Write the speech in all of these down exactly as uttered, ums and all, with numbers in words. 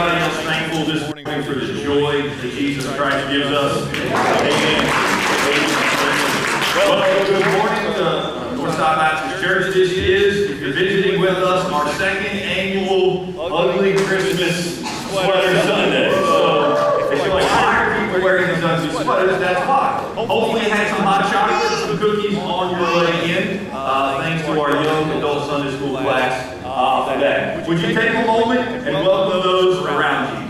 everybody else thankful this morning for the joy that Jesus Christ gives us. Amen. Well, good morning to Northside Baptist Church. This is, if you're visiting with us, our second annual Ugly Christmas Sweater Sunday. So, if you're like, why are people wearing ugly sweaters? That's why. Hopefully you had some hot chocolate, some cookies on your way in. Uh, thanks to our young adult Sunday school class. Uh, today. Would you take a moment and welcome those around you?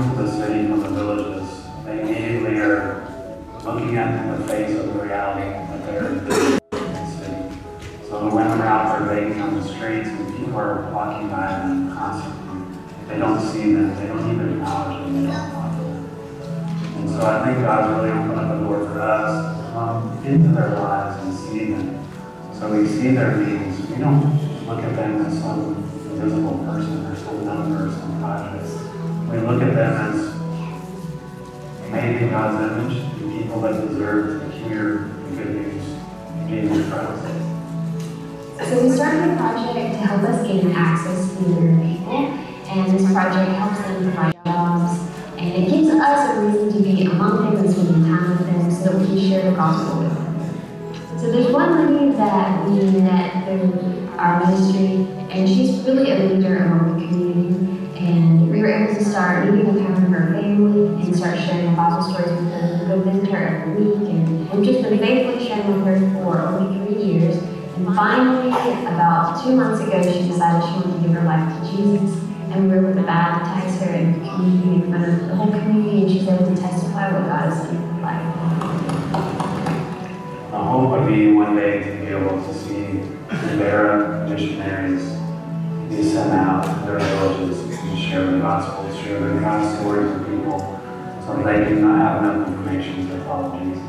To the city from the villages, they immediately are looking looking at them in the face of the reality that they're in the city. So when we're out there waiting on the streets and people are walking by them constantly, they don't see them, they don't even acknowledge them, they don't want them. And so I think God's really opened up the door for us to come into their lives and see them. So we see their needs. We don't look at them as some invisible person or some number or some project. We look at them as made in God's image, the people that deserve to hear the good news of Jesus Christ. So we started a project to help us gain access to younger people, and this project helps them provide jobs, and it gives us a reason to be among them and spend time with them so that we can share the gospel with them. So there's one lady that we met through our ministry, and she's really a leader among the community. And we were able to start meeting with her and her family and start sharing Bible stories with her. We go visit her every week, and we've just been faithfully sharing with her for only three years. And finally, about two months ago, she decided she wanted to give her life to Jesus. And we were able to baptize her in the community, in front of the whole community, and she's able to testify what God has done in her life. The hope would be one day to be able to see Rivera missionaries be sent out to their villages and share the gospel, share the God's story with people, so they do not have enough information to follow Jesus.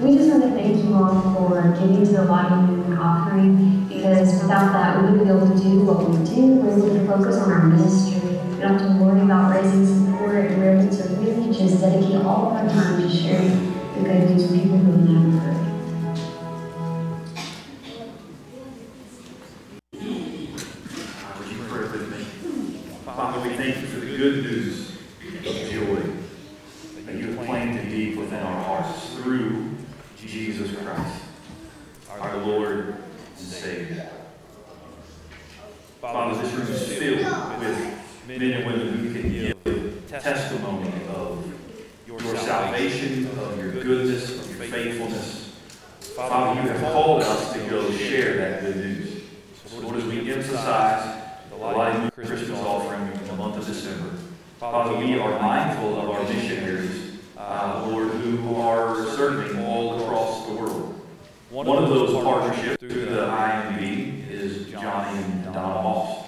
We just want to thank you all for giving to the Lottie Moon offering, because without that, we wouldn't be able to do what we do. We're able to focus on our ministry. We don't have to worry about raising support, and we're able to really just dedicate all of our time to sharing the good news with people who never heard. Father, we thank you for the good news of joy that you have planted deep within our hearts through Jesus Christ, our Lord and Savior. Father, this room is filled with men and women who can give testimony of your salvation, of your goodness, of your faithfulness. Father, you have called us to go share that good news. So Lord, as we emphasize the Lottie Moon Christmas offering in the month of December, Father, we are mindful of our missionaries, uh, Lord, who are serving all across the world. One of those partnerships through the I M B is Johnny and Donald Moss.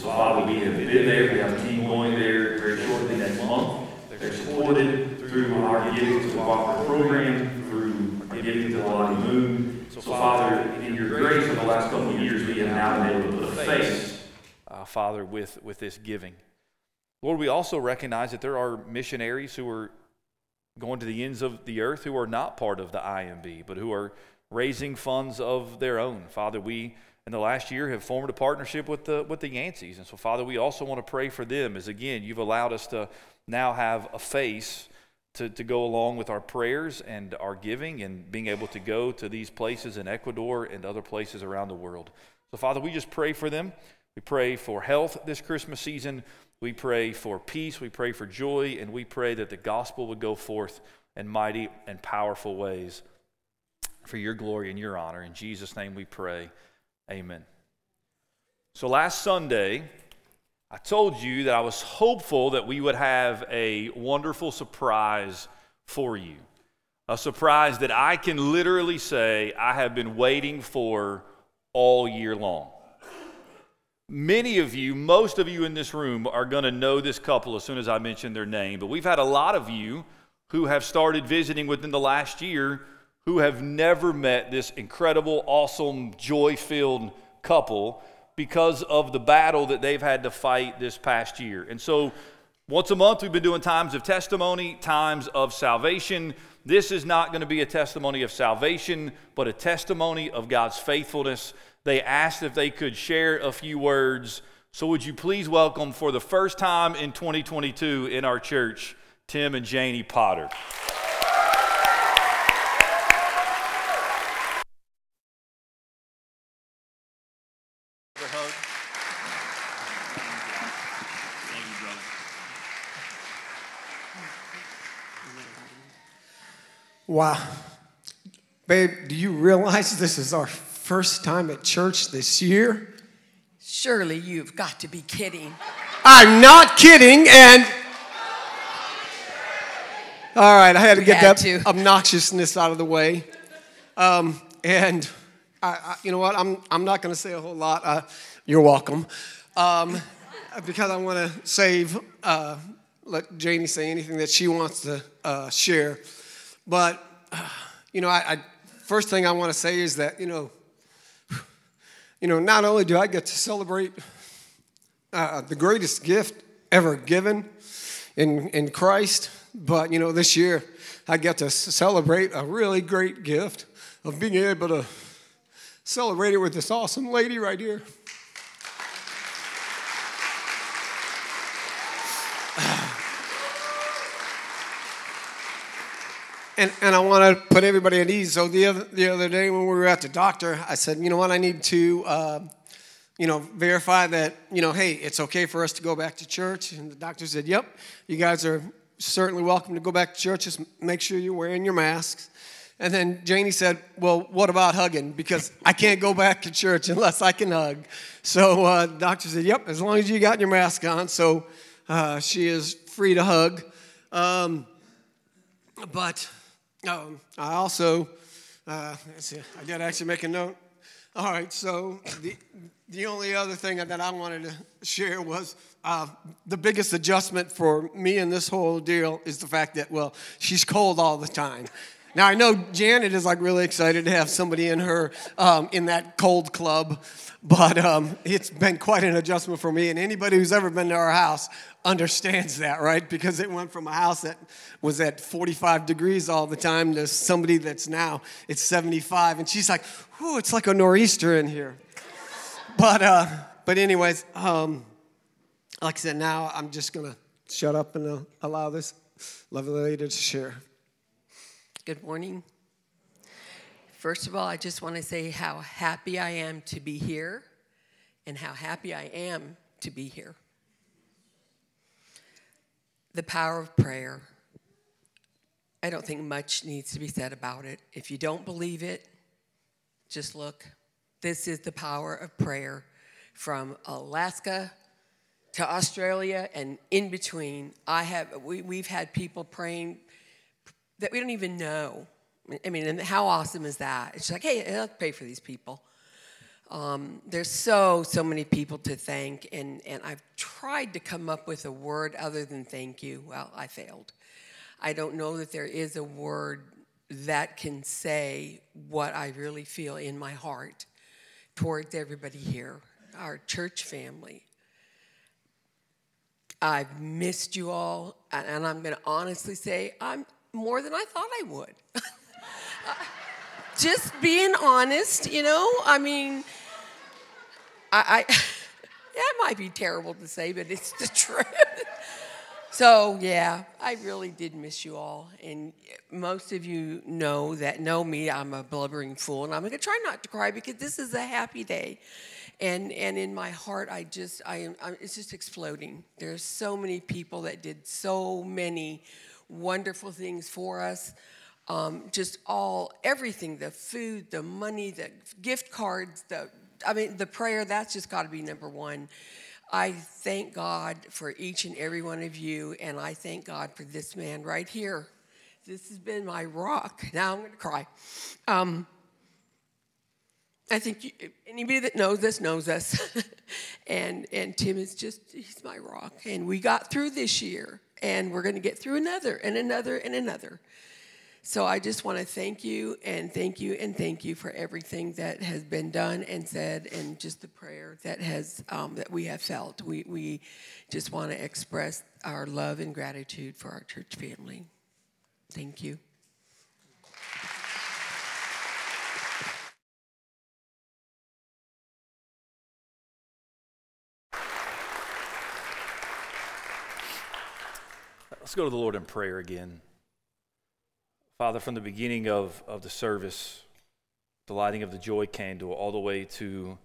So, Father, we have been there. We have a team going there very shortly next month. They're supported through our giving to the Whopper program, through our giving to the Lottie Moon. So, Father, in your grace over the last couple of years, we have now been able to put a face, Uh, Father, with, with this giving. Lord, we also recognize that there are missionaries who are going to the ends of the earth who are not part of the I M B, but who are raising funds of their own. Father, we, in the last year, have formed a partnership with the with the Yanceys. And so, Father, we also want to pray for them, as, again, you've allowed us to now have a face to, to go along with our prayers and our giving and being able to go to these places in Ecuador and other places around the world. So, Father, we just pray for them. We pray for health this Christmas season. We pray for peace. We pray for joy. And we pray that the gospel would go forth in mighty and powerful ways for your glory and your honor. In Jesus' name we pray. Amen. So last Sunday, I told you that I was hopeful that we would have a wonderful surprise for you. A surprise that I can literally say I have been waiting for all year long. Many of you, most of you in this room, are going to know this couple as soon as I mention their name. But we've had a lot of you who have started visiting within the last year who have never met this incredible, awesome, joy-filled couple because of the battle that they've had to fight this past year. And so once a month we've been doing times of testimony, times of salvation. This is not going to be a testimony of salvation, but a testimony of God's faithfulness. They asked if they could share a few words. So would you please welcome, for the first time in twenty twenty-two in our church, Tim and Janie Potter. Wow. Babe, do you realize this is our first time at church this year? Surely you've got to be kidding. I'm not kidding, and All right, I had to we get had that to. obnoxiousness out of the way. Um, and I, I, you know what? I'm I'm not going to say a whole lot. Uh, you're welcome. Um, because I want to save, uh, let Janie say anything that she wants to uh, share. But, uh, you know, I, I first thing I want to say is that, you know, you know, not only do I get to celebrate uh, the greatest gift ever given in in Christ, but, you know, this year I get to celebrate a really great gift of being able to celebrate it with this awesome lady right here. And, and I want to put everybody at ease. So the other, the other day when we were at the doctor, I said, you know what, I need to, uh, you know, verify that, you know, hey, it's okay for us to go back to church. And the doctor said, yep, you guys are certainly welcome to go back to church. Just make sure you're wearing your masks. And then Janie said, well, what about hugging? Because I can't go back to church unless I can hug. So uh, the doctor said, yep, as long as you got your mask on. So uh, she is free to hug. Um, but... Um, I also, uh, let's see, I did actually make a note. All right, so the the only other thing that I wanted to share was uh, the biggest adjustment for me in this whole deal is the fact that, well, she's cold all the time. Now, I know Janet is, like, really excited to have somebody in her, um, in that cold club, but um, it's been quite an adjustment for me, and anybody who's ever been to our house understands that, right? Because it went from a house that was at forty-five degrees all the time to somebody that's now, it's seventy-five, and she's like, ooh, it's like a nor'easter in here. but, uh, but anyways, um, like I said, now I'm just going to shut up and uh, allow this lovely lady to share. Good morning. First of all, I just want to say how happy I am to be here and how happy I am to be here. The power of prayer. I don't think much needs to be said about it. If you don't believe it, just look. This is the power of prayer from Alaska to Australia and in between. I have we, we've had people praying that we don't even know. I mean, and how awesome is that? It's like, hey, I'll pray for these people. Um, there's so, so many people to thank, and, and I've tried to come up with a word other than thank you. Well, I failed. I don't know that there is a word that can say what I really feel in my heart towards everybody here, our church family. I've missed you all, and I'm going to honestly say I'm more than I thought I would. uh, just being honest, you know? I mean, I, I that might be terrible to say, but it's the truth. So, yeah, I really did miss you all. And most of you know that know me, I'm a blubbering fool, and I'm going to try not to cry because this is a happy day. And and in my heart, I just, I am, I, it's just exploding. There's so many people that did so many wonderful things for us, um, just all, everything, the food, the money, the gift cards, the, I mean, the prayer, that's just got to be number one. I thank God for each and every one of you, and I thank God for this man right here. This has been my rock. Now I'm going to cry. Um, I think you, anybody that knows us knows us, and and Tim is just, he's my rock, and we got through this year. And we're going to get through another and another and another. So I just want to thank you and thank you and thank you for everything that has been done and said, and just the prayer that has um, that we have felt. We we just want to express our love and gratitude for our church family. Thank you. Let's go to the Lord in prayer again. Father, from the beginning of, of the service, the lighting of the joy candle, all the way to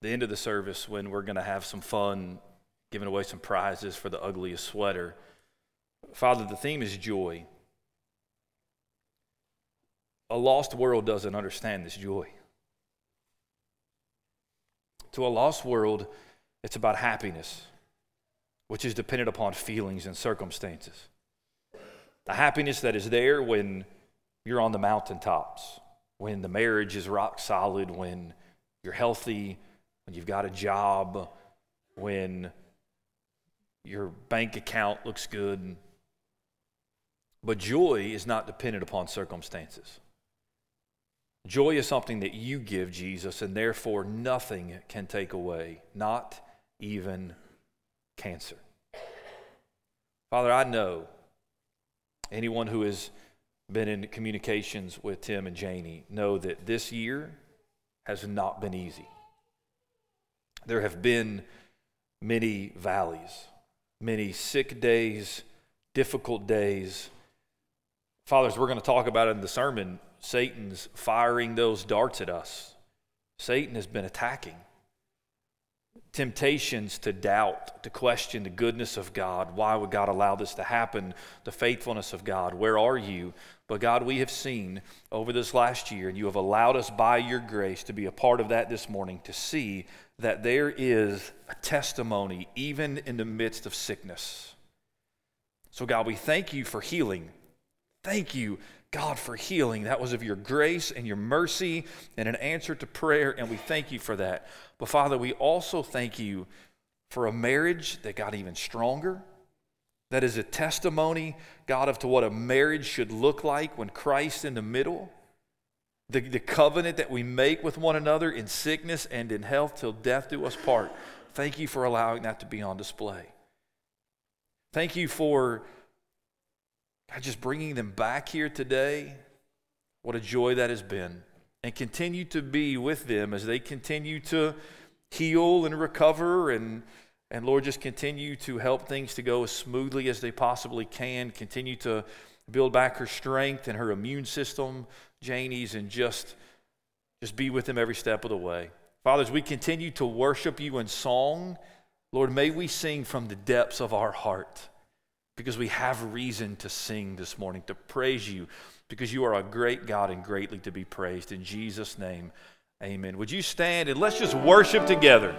the end of the service when we're going to have some fun, giving away some prizes for the ugliest sweater. Father, the theme is joy. A lost world doesn't understand this joy. To a lost world, it's about happiness, which is dependent upon feelings and circumstances. The happiness that is there when you're on the mountaintops, when the marriage is rock solid, when you're healthy, when you've got a job, when your bank account looks good. But joy is not dependent upon circumstances. Joy is something that you give Jesus, and therefore nothing can take away, not even cancer. Father, I know anyone who has been in communications with Tim and Janie know that this year has not been easy. There have been many valleys, many sick days, difficult days. Fathers, we're going to talk about in the sermon, Satan's firing those darts at us. Satan has been attacking. Temptations to doubt, to question the goodness of God. Why would God allow this to happen? The faithfulness of God. Where are you? But God, we have seen over this last year, and you have allowed us by your grace to be a part of that this morning, to see that there is a testimony even in the midst of sickness. So God, we thank you for healing. Thank you, God, for healing. That was of your grace and your mercy and an answer to prayer, and we thank you for that. But Father, we also thank you for a marriage that got even stronger, that is a testimony, God, of to what a marriage should look like when Christ in the middle, the, the covenant that we make with one another in sickness and in health till death do us part. Thank you for allowing that to be on display. Thank you for God, just bringing them back here today. What a joy that has been. And continue to be with them as they continue to heal and recover. And, and Lord, just continue to help things to go as smoothly as they possibly can. Continue to build back her strength and her immune system, Janie's, and just, just be with them every step of the way. Father, as we continue to worship you in song, Lord, may we sing from the depths of our heart, because we have reason to sing this morning, to praise you, because you are a great God and greatly to be praised. In Jesus' name, amen. Would you stand and let's just worship together.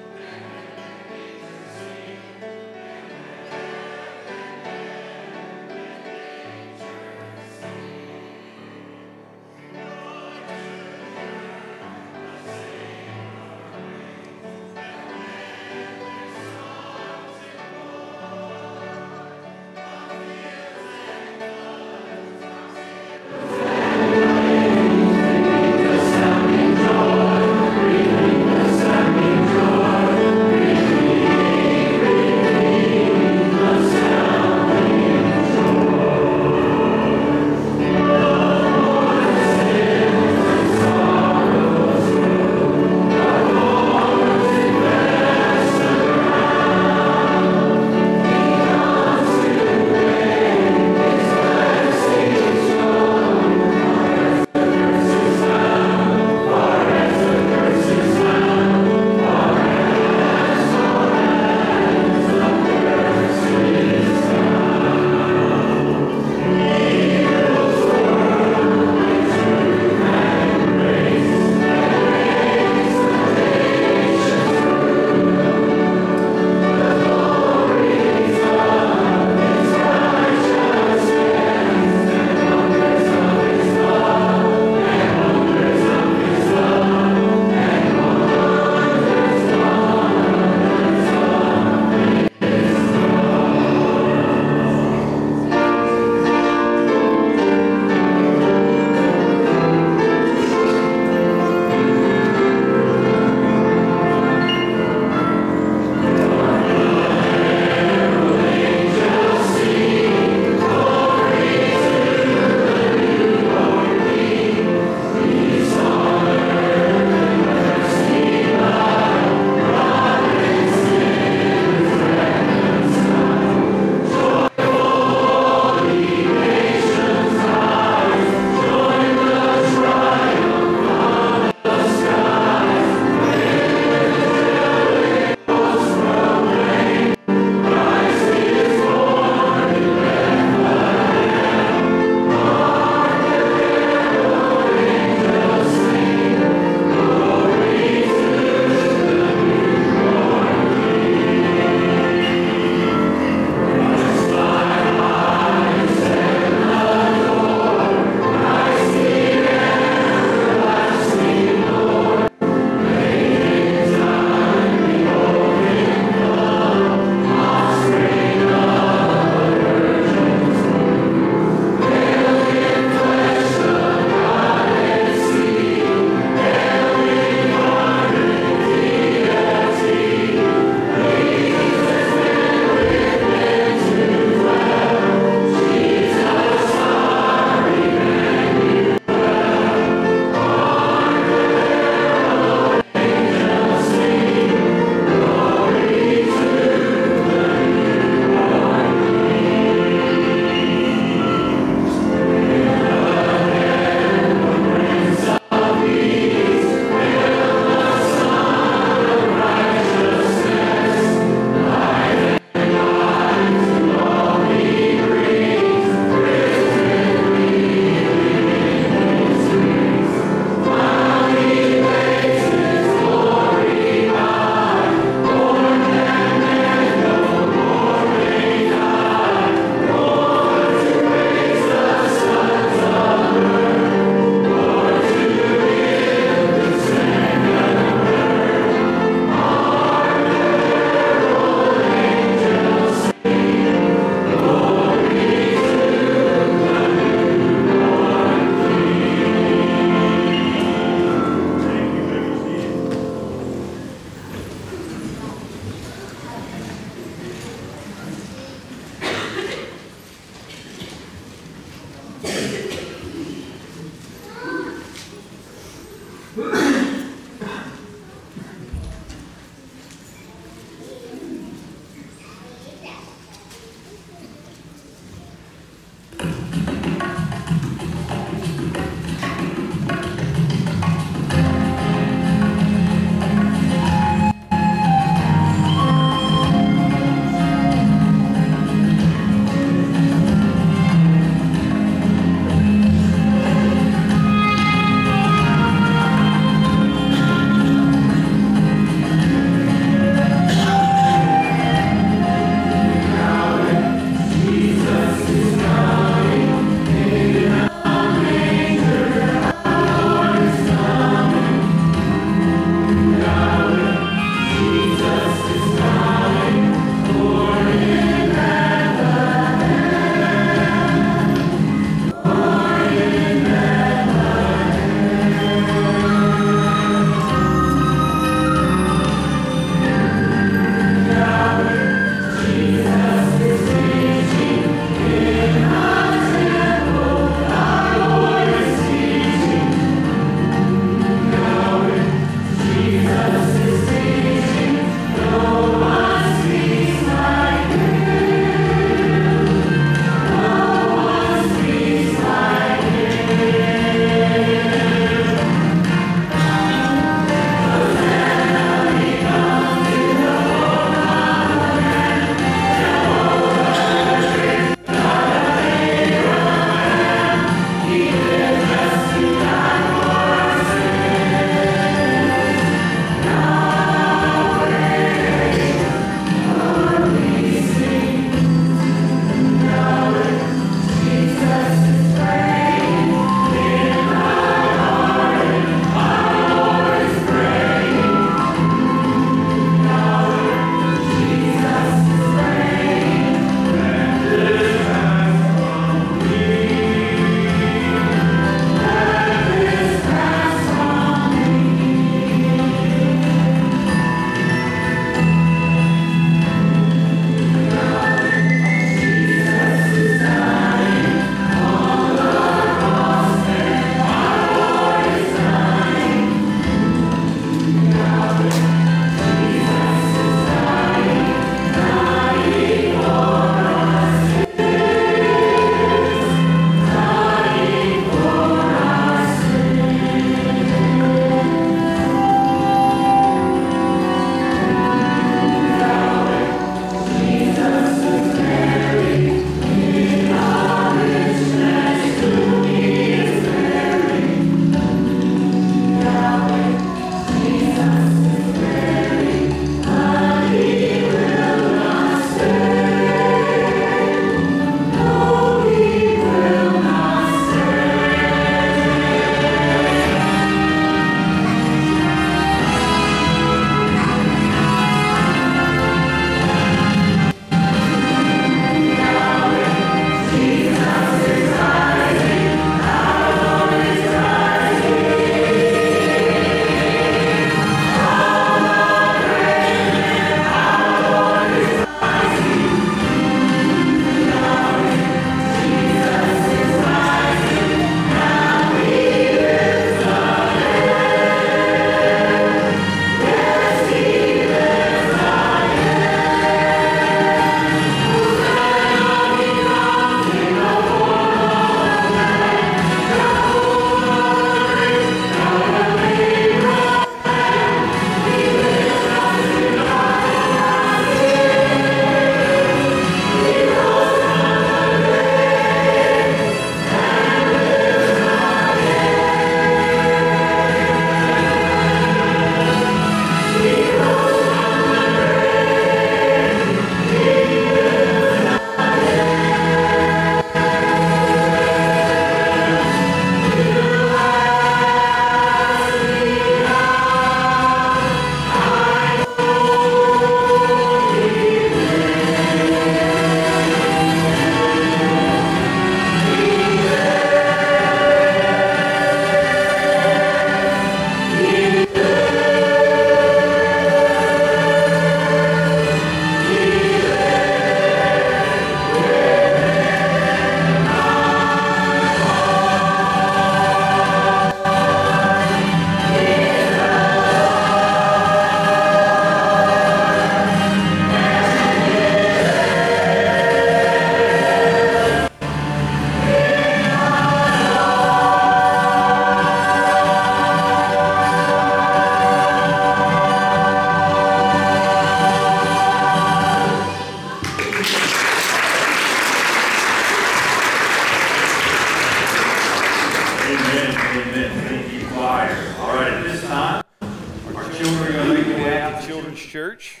church.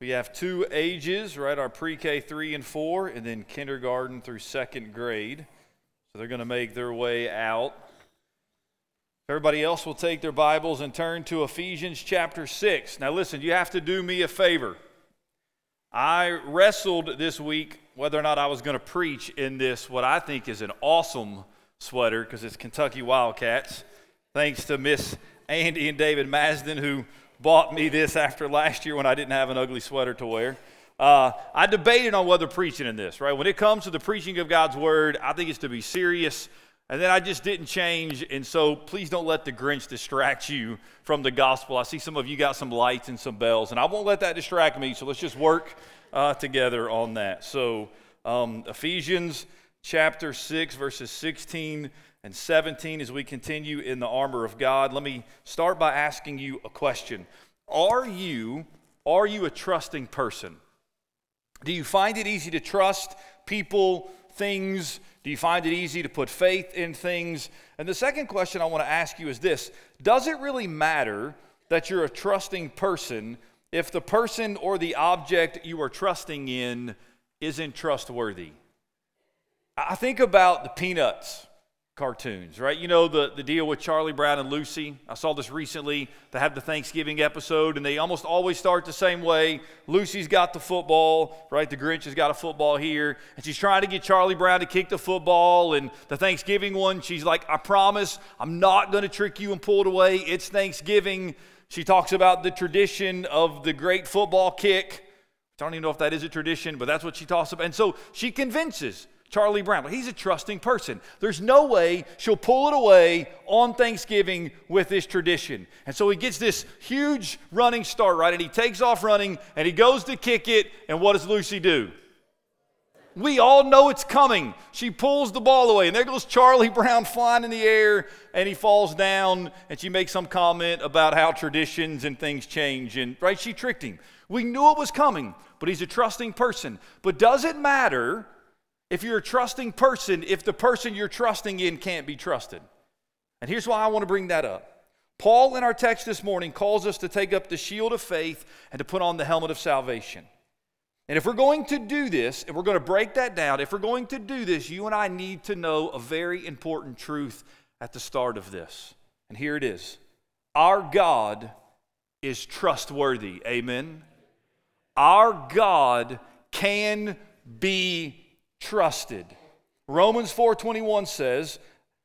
We have two ages, right? Our pre-K three and four, and then kindergarten through second grade. So they're going to make their way out. Everybody else will take their Bibles and turn to Ephesians chapter six. Now listen, you have to do me a favor. I wrestled this week whether or not I was going to preach in this, what I think is an awesome sweater, because it's Kentucky Wildcats. Thanks to Miss Andy and David Masden, who bought me this after last year when I didn't have an ugly sweater to wear. Uh, I debated on whether preaching in this, right? When it comes to the preaching of God's Word, I think it's to be serious. And then I just didn't change, and so please don't let the Grinch distract you from the gospel. I see some of you got some lights and some bells, and I won't let that distract me, so let's just work uh, together on that. So um, Ephesians chapter six, verses sixteen and seventeen, as we continue in the armor of God. Let me start by asking you a question. Are you, are you a trusting person? Do you find it easy to trust people, things? Do you find it easy to put faith in things? And the second question I want to ask you is this. Does it really matter that you're a trusting person if the person or the object you are trusting in isn't trustworthy? I think about the Peanuts cartoons, right? You know the, the deal with Charlie Brown and Lucy. I saw this recently. They have the Thanksgiving episode, and they almost always start the same way. Lucy's got the football, right? The Grinch has got a football here, and she's trying to get Charlie Brown to kick the football. And the Thanksgiving one, she's like, I promise I'm not going to trick you and pull it away. It's Thanksgiving. She talks about the tradition of the great football kick. I don't even know if that is a tradition, but that's what she talks about. And so she convinces Charlie Brown. He's a trusting person. There's no way she'll pull it away on Thanksgiving with this tradition. And so he gets this huge running start, right? And he takes off running, and he goes to kick it, and what does Lucy do? We all know it's coming. She pulls the ball away, and there goes Charlie Brown flying in the air, and he falls down, and she makes some comment about how traditions and things change, and right, she tricked him. We knew it was coming, but he's a trusting person. But does it matter if you're a trusting person, if the person you're trusting in can't be trusted? And here's why I want to bring that up. Paul, in our text this morning, calls us to take up the shield of faith and to put on the helmet of salvation. And if we're going to do this, if we're going to break that down, if we're going to do this, you and I need to know a very important truth at the start of this. And here it is. Our God is trustworthy. Amen? Our God can be trustworthy. Trusted. Romans four twenty-one says,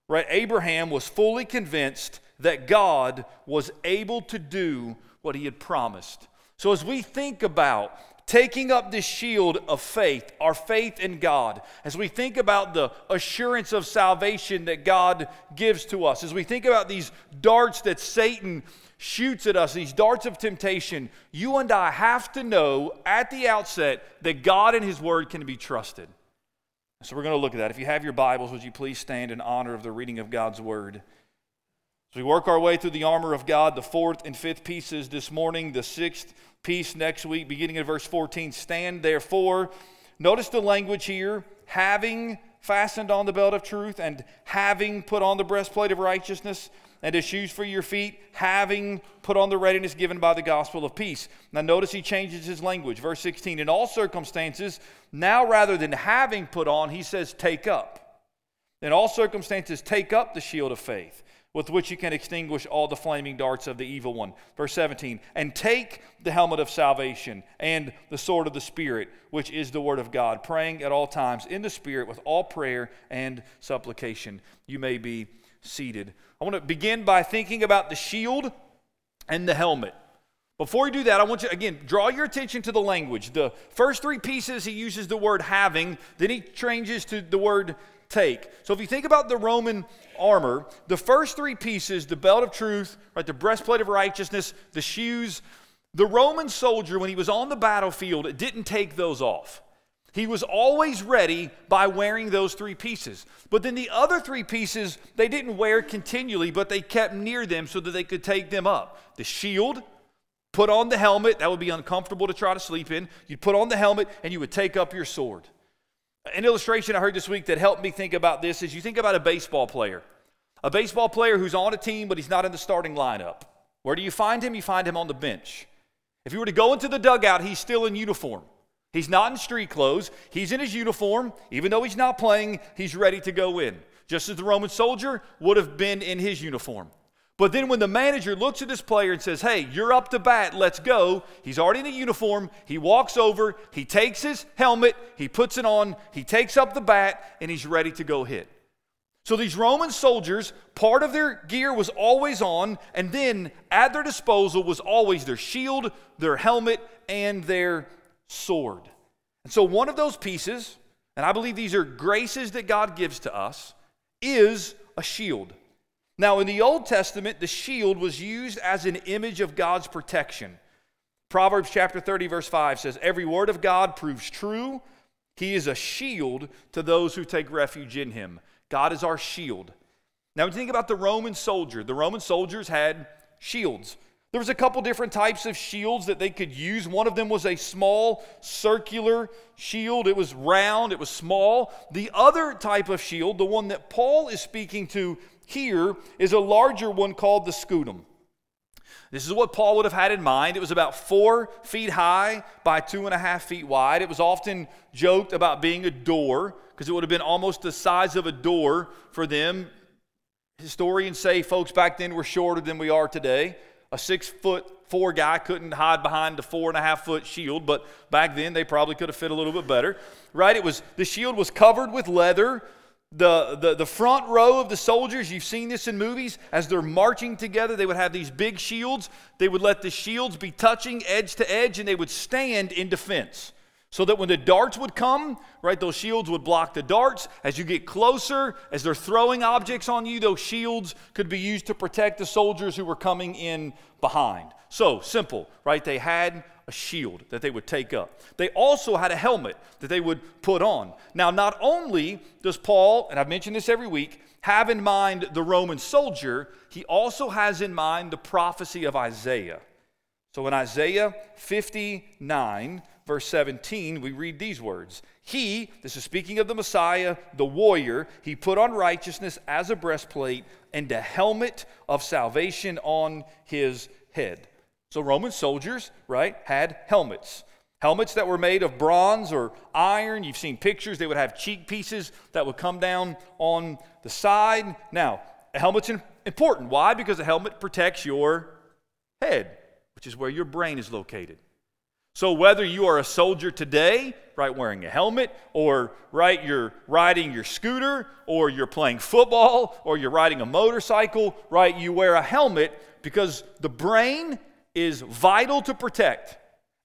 right, Abraham was fully convinced that God was able to do what he had promised. So as we think about taking up this shield of faith, our faith in God, as we think about the assurance of salvation that God gives to us, as we think about these darts that Satan shoots at us, these darts of temptation, you and I have to know at the outset that God and his word can be trusted. So we're going to look at that. If you have your Bibles, would you please stand in honor of the reading of God's Word? As we work our way through the armor of God, the fourth and fifth pieces this morning, the sixth piece next week, beginning at verse fourteen, stand therefore. Notice the language here, having fastened on the belt of truth and having put on the breastplate of righteousness and as shoes for your feet, having put on the readiness given by the gospel of peace. Now notice he changes his language. Verse sixteen, in all circumstances, now rather than having put on, he says take up. In all circumstances, take up the shield of faith, with which you can extinguish all the flaming darts of the evil one. Verse seventeen, and take the helmet of salvation and the sword of the Spirit, which is the word of God, praying at all times in the Spirit with all prayer and supplication. You may be seated. I want to begin by thinking about the shield and the helmet. Before we do that, I want you to, again, draw your attention to the language. The first three pieces, he uses the word having, then he changes to the word take. So if you think about the Roman armor, the first three pieces, the belt of truth, right, the breastplate of righteousness, the shoes, the Roman soldier, when he was on the battlefield, didn't take those off. He was always ready by wearing those three pieces. But then the other three pieces, they didn't wear continually, but they kept near them so that they could take them up. The shield, put on the helmet. That would be uncomfortable to try to sleep in. You'd put on the helmet and you would take up your sword. An illustration I heard this week that helped me think about this is you think about a baseball player. A baseball player who's on a team, but he's not in the starting lineup. Where do you find him? You find him on the bench. If you were to go into the dugout, he's still in uniform. He's not in street clothes. He's in his uniform. Even though he's not playing, he's ready to go in, just as the Roman soldier would have been in his uniform. But then when the manager looks at this player and says, hey, you're up to bat, let's go. He's already in the uniform. He walks over. He takes his helmet. He puts it on. He takes up the bat, and he's ready to go hit. So these Roman soldiers, part of their gear was always on, and then at their disposal was always their shield, their helmet, and their sword. And so one of those pieces, and I believe these are graces that God gives to us, is a shield. Now, in the Old Testament, the shield was used as an image of God's protection. Proverbs chapter thirty, verse five says, every word of God proves true. He is a shield to those who take refuge in him. God is our shield. Now, when you think about the Roman soldier, the Roman soldiers had shields. There was a couple different types of shields that they could use. One of them was a small circular shield. It was round. It was small. The other type of shield, the one that Paul is speaking to here, is a larger one called the scutum. This is what Paul would have had in mind. It was about four feet high by two and a half feet wide. It was often joked about being a door because it would have been almost the size of a door for them. Historians say folks back then were shorter than we are today. A six foot four guy couldn't hide behind the four and a half foot shield, but back then they probably could have fit a little bit better, right? It was, the shield was covered with leather. The, the, the front row of the soldiers, you've seen this in movies, as they're marching together, they would have these big shields. They would let the shields be touching edge to edge, and they would stand in defense so that when the darts would come, right, those shields would block the darts. As you get closer, as they're throwing objects on you, those shields could be used to protect the soldiers who were coming in behind. So, simple, right? They had a shield that they would take up. They also had a helmet that they would put on. Now, not only does Paul, and I've mentioned this every week, have in mind the Roman soldier, he also has in mind the prophecy of Isaiah. So in Isaiah fifty-nine, verse seventeen, we read these words. He, this is speaking of the Messiah, the warrior, he put on righteousness as a breastplate and a helmet of salvation on his head. So Roman soldiers, right, had helmets. Helmets that were made of bronze or iron. You've seen pictures. They would have cheek pieces that would come down on the side. Now, a helmet's important. Why? Because a helmet protects your head, which is where your brain is located. So whether you are a soldier today, right, wearing a helmet, or right, you're riding your scooter, or you're playing football, or you're riding a motorcycle, right, you wear a helmet because the brain is vital to protect,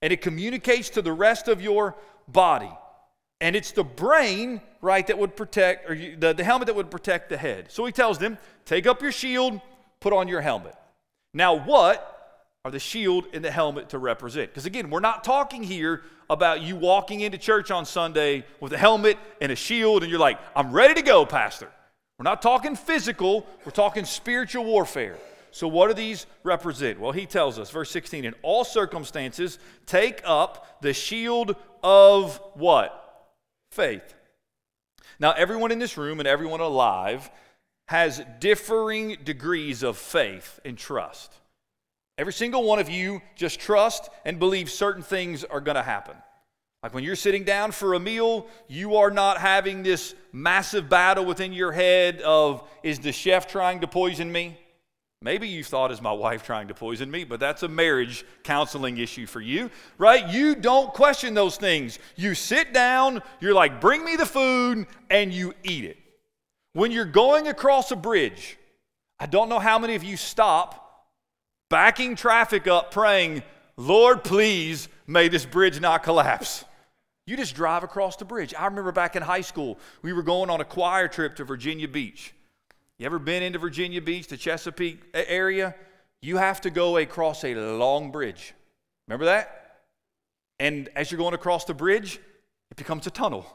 and it communicates to the rest of your body. And it's the brain, right, that would protect, or you, the, the helmet that would protect the head. So he tells them, take up your shield, put on your helmet. Now, what are the shield and the helmet to represent? Because again, we're not talking here about you walking into church on Sunday with a helmet and a shield, and you're like, I'm ready to go, Pastor. We're not talking physical, we're talking spiritual warfare. So what do these represent? Well, he tells us, verse sixteen, in all circumstances, take up the shield of what? Faith. Now, everyone in this room and everyone alive has differing degrees of faith and trust. Every single one of you just trust and believe certain things are going to happen. Like when you're sitting down for a meal, you are not having this massive battle within your head of, is the chef trying to poison me? Maybe you thought, is my wife trying to poison me? But that's a marriage counseling issue for you, right? You don't question those things. You sit down, you're like, bring me the food, and you eat it. When you're going across a bridge, I don't know how many of you stop backing traffic up praying, Lord, please, may this bridge not collapse. You just drive across the bridge. I remember back in high school, we were going on a choir trip to Virginia Beach. You ever been into Virginia Beach, the Chesapeake area? You have to go across a long bridge. Remember that? And as you're going across the bridge, it becomes a tunnel.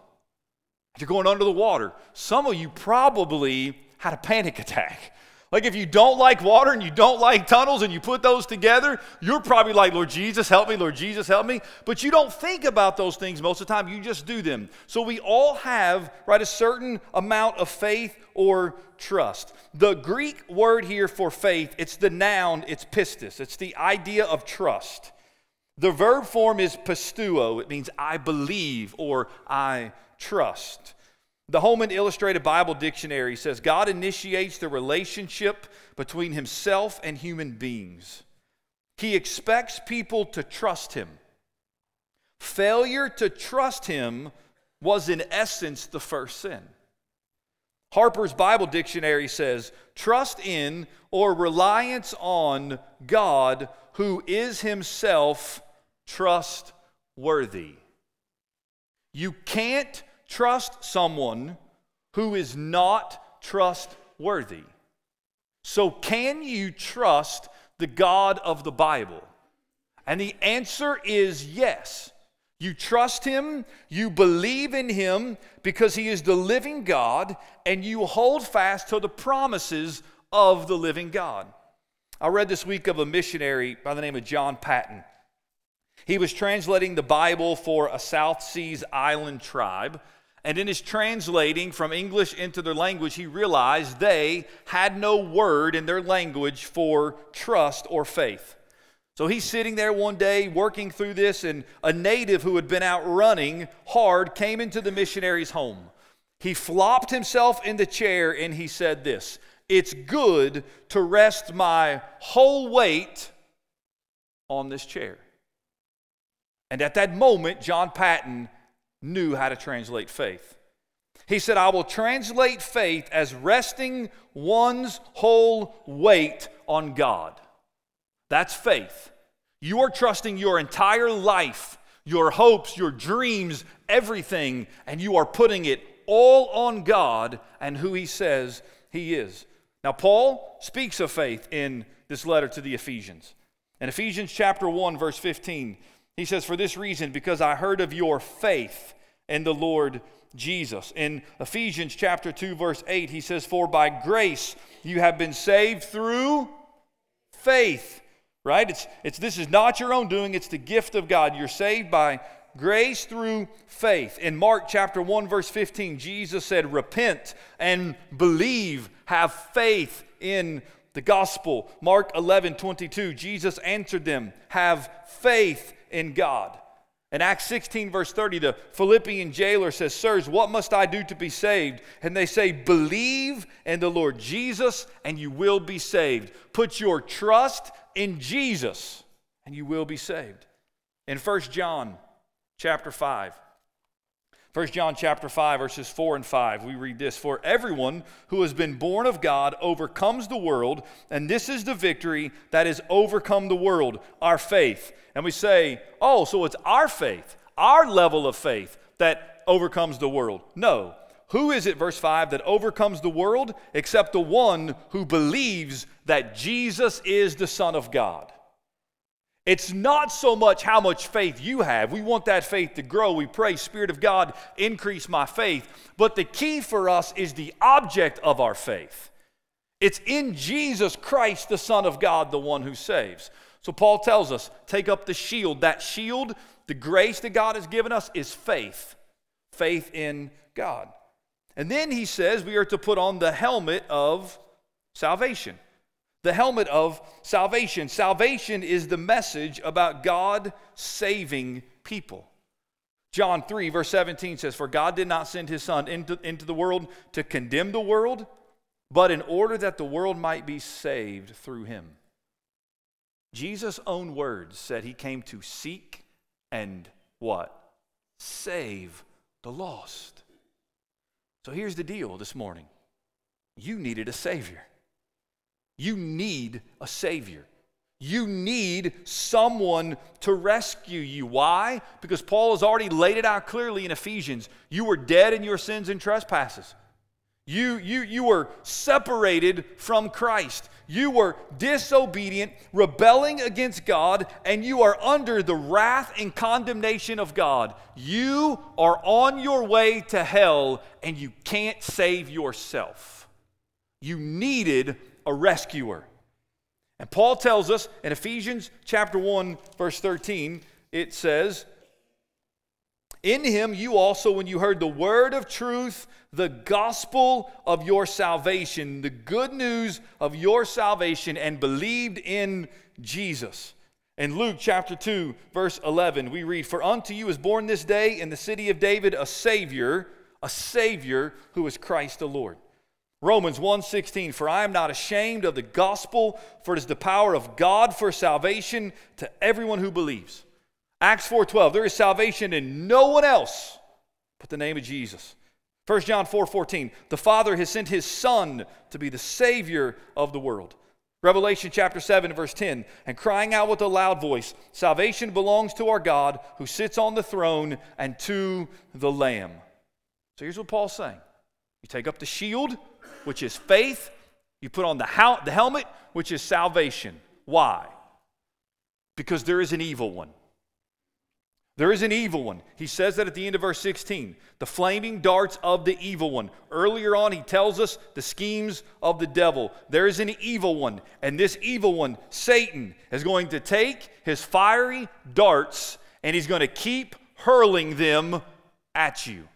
You're going under the water. Some of you probably had a panic attack. Like if you don't like water and you don't like tunnels and you put those together, you're probably like, Lord Jesus, help me, Lord Jesus, help me. But you don't think about those things most of the time. You just do them. So we all have, right, a certain amount of faith or trust. The Greek word here for faith, it's the noun, it's pistis. It's the idea of trust. The verb form is pistuo. It means I believe or I trust. The Holman Illustrated Bible Dictionary says God initiates the relationship between himself and human beings. He expects people to trust him. Failure to trust him was in essence the first sin. Harper's Bible Dictionary says, trust in or reliance on God who is himself trustworthy. You can't trust someone who is not trustworthy. So can you trust the God of the Bible? And the answer is yes. You trust him, you believe in him because he is the living God, and you hold fast to the promises of the living God. I read this week of a missionary by the name of John Patton. He was translating the Bible for a South Seas island tribe, and in his translating from English into their language, he realized they had no word in their language for trust or faith. So he's sitting there one day working through this, and a native who had been out running hard came into the missionary's home. He flopped himself in the chair and he said this, "It's good to rest my whole weight on this chair." And at that moment, John Patton knew how to translate faith. He said, "I will translate faith as resting one's whole weight on God." That's faith. You are trusting your entire life, your hopes, your dreams, everything, and you are putting it all on God and who he says he is. Now, Paul speaks of faith in this letter to the Ephesians. In Ephesians chapter one, verse fifteen, he says, "For this reason, because I heard of your faith in the Lord Jesus." In Ephesians chapter two, verse eight, he says, "For by grace you have been saved through faith." Right? It's, it's, this is not your own doing. It's the gift of God. You're saved by grace through faith. In Mark chapter one, verse fifteen, Jesus said, "Repent and believe, have faith in the gospel." Mark eleven, twenty-two, Jesus answered them, "Have faith in God." In Acts sixteen, verse thirty, the Philippian jailer says, "Sirs, what must I do to be saved?" And they say, "Believe in the Lord Jesus and you will be saved." Put your trust in Jesus and you will be saved. In First John chapter five, First John chapter five, verses four and five, we read this, "For everyone who has been born of God overcomes the world, and this is the victory that has overcome the world, our faith." And we say, "Oh, so it's our faith, our level of faith that overcomes the world." No. Who is it, verse five, that overcomes the world except the one who believes that Jesus is the Son of God? It's not so much how much faith you have. We want that faith to grow. We pray, "Spirit of God, increase my faith." But the key for us is the object of our faith. It's in Jesus Christ, the Son of God, the one who saves. So Paul tells us, take up the shield. That shield, the grace that God has given us, is faith. Faith in God. And then he says we are to put on the helmet of salvation. The helmet of salvation. Salvation is the message about God saving people. John three, verse seventeen says, "For God did not send his Son into, into the world to condemn the world, but in order that the world might be saved through him." Jesus' own words said he came to seek and what? Save the lost. So here's the deal this morning. You needed a Savior. You need a Savior. You need someone to rescue you. Why? Because Paul has already laid it out clearly in Ephesians. You were dead in your sins and trespasses. You, you, you were separated from Christ. You were disobedient, rebelling against God, and you are under the wrath and condemnation of God. You are on your way to hell, and you can't save yourself. You needed a rescuer. And Paul tells us in Ephesians chapter one, verse thirteen, it says, "In him you also, when you heard the word of truth, the gospel of your salvation," the good news of your salvation, "and believed in Jesus." In Luke chapter two, verse eleven, we read, "For unto you is born this day in the city of David a Savior, a Savior who is Christ the Lord." Romans one sixteen, "For I am not ashamed of the gospel, for it is the power of God for salvation to everyone who believes." Acts four twelve, "There is salvation in no one else but the name of Jesus." First John four fourteen, "The Father has sent His Son to be the Savior of the world." Revelation chapter seven, verse ten, "And crying out with a loud voice, salvation belongs to our God who sits on the throne and to the Lamb." So here's what Paul's saying. You take up the shield, which is faith. You put on the hel- the helmet, which is salvation. Why? Because there is an evil one. There is an evil one. He says that at the end of verse sixteen. The flaming darts of the evil one. Earlier on, he tells us the schemes of the devil. There is an evil one. And this evil one, Satan, is going to take his fiery darts and he's going to keep hurling them at you.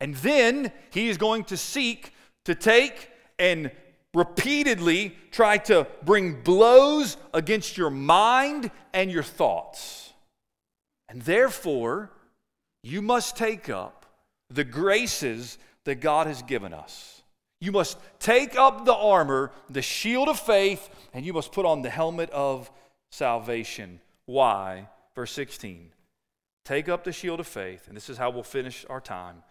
And then he is going to seek to take and repeatedly try to bring blows against your mind and your thoughts. And therefore, you must take up the graces that God has given us. You must take up the armor, the shield of faith, and you must put on the helmet of salvation. Why? Verse sixteen. Take up the shield of faith, and this is how we'll finish our time,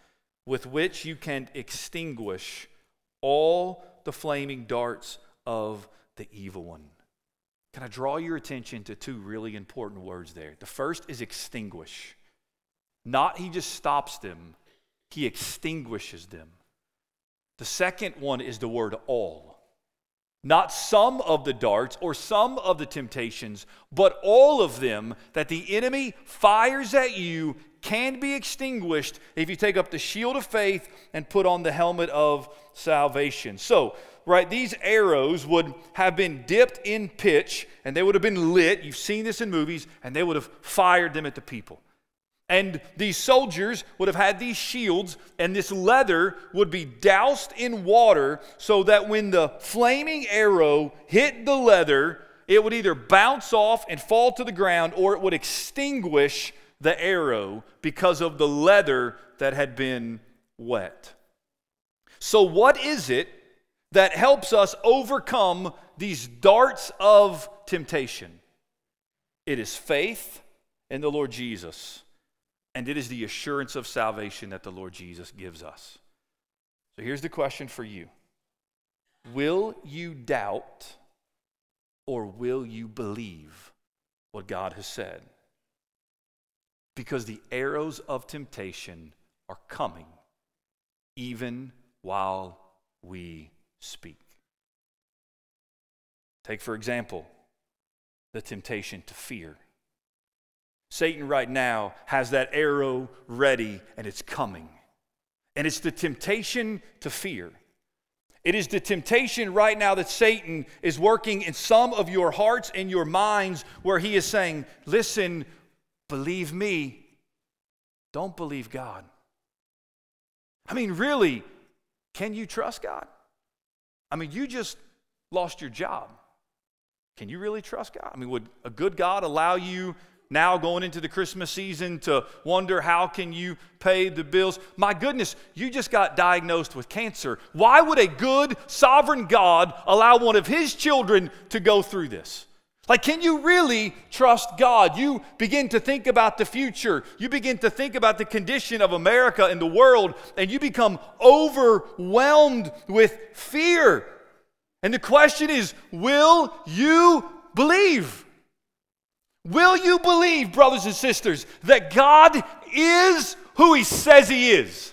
with which you can extinguish all the flaming darts of the evil one. Can I draw your attention to two really important words there? The first is extinguish. Not he just stops them, he extinguishes them. The second one is the word all. Not some of the darts or some of the temptations, but all of them that the enemy fires at you can be extinguished if you take up the shield of faith and put on the helmet of salvation. So, right, these arrows would have been dipped in pitch, and they would have been lit. You've seen this in movies, and they would have fired them at the people. And these soldiers would have had these shields, and this leather would be doused in water so that when the flaming arrow hit the leather, it would either bounce off and fall to the ground, or it would extinguish the arrow because of the leather that had been wet. So what is it that helps us overcome these darts of temptation? It is faith in the Lord Jesus, and it is the assurance of salvation that the Lord Jesus gives us. So here's the question for you. Will you doubt, or will you believe what God has said? Because the arrows of temptation are coming even while we speak. Take, for example, the temptation to fear. Satan right now has that arrow ready, and it's coming. And it's the temptation to fear. It is the temptation right now that Satan is working in some of your hearts and your minds, where he is saying, listen, believe me, don't believe God. I mean, really, can you trust God? I mean, you just lost your job. Can you really trust God? I mean, would a good God allow you now going into the Christmas season to wonder how can you pay the bills? My goodness, you just got diagnosed with cancer. Why would a good, sovereign God allow one of His children to go through this? Like, can you really trust God? You begin to think about the future. You begin to think about the condition of America and the world, and you become overwhelmed with fear. And the question is, will you believe? Will you believe, brothers and sisters, that God is who He says He is?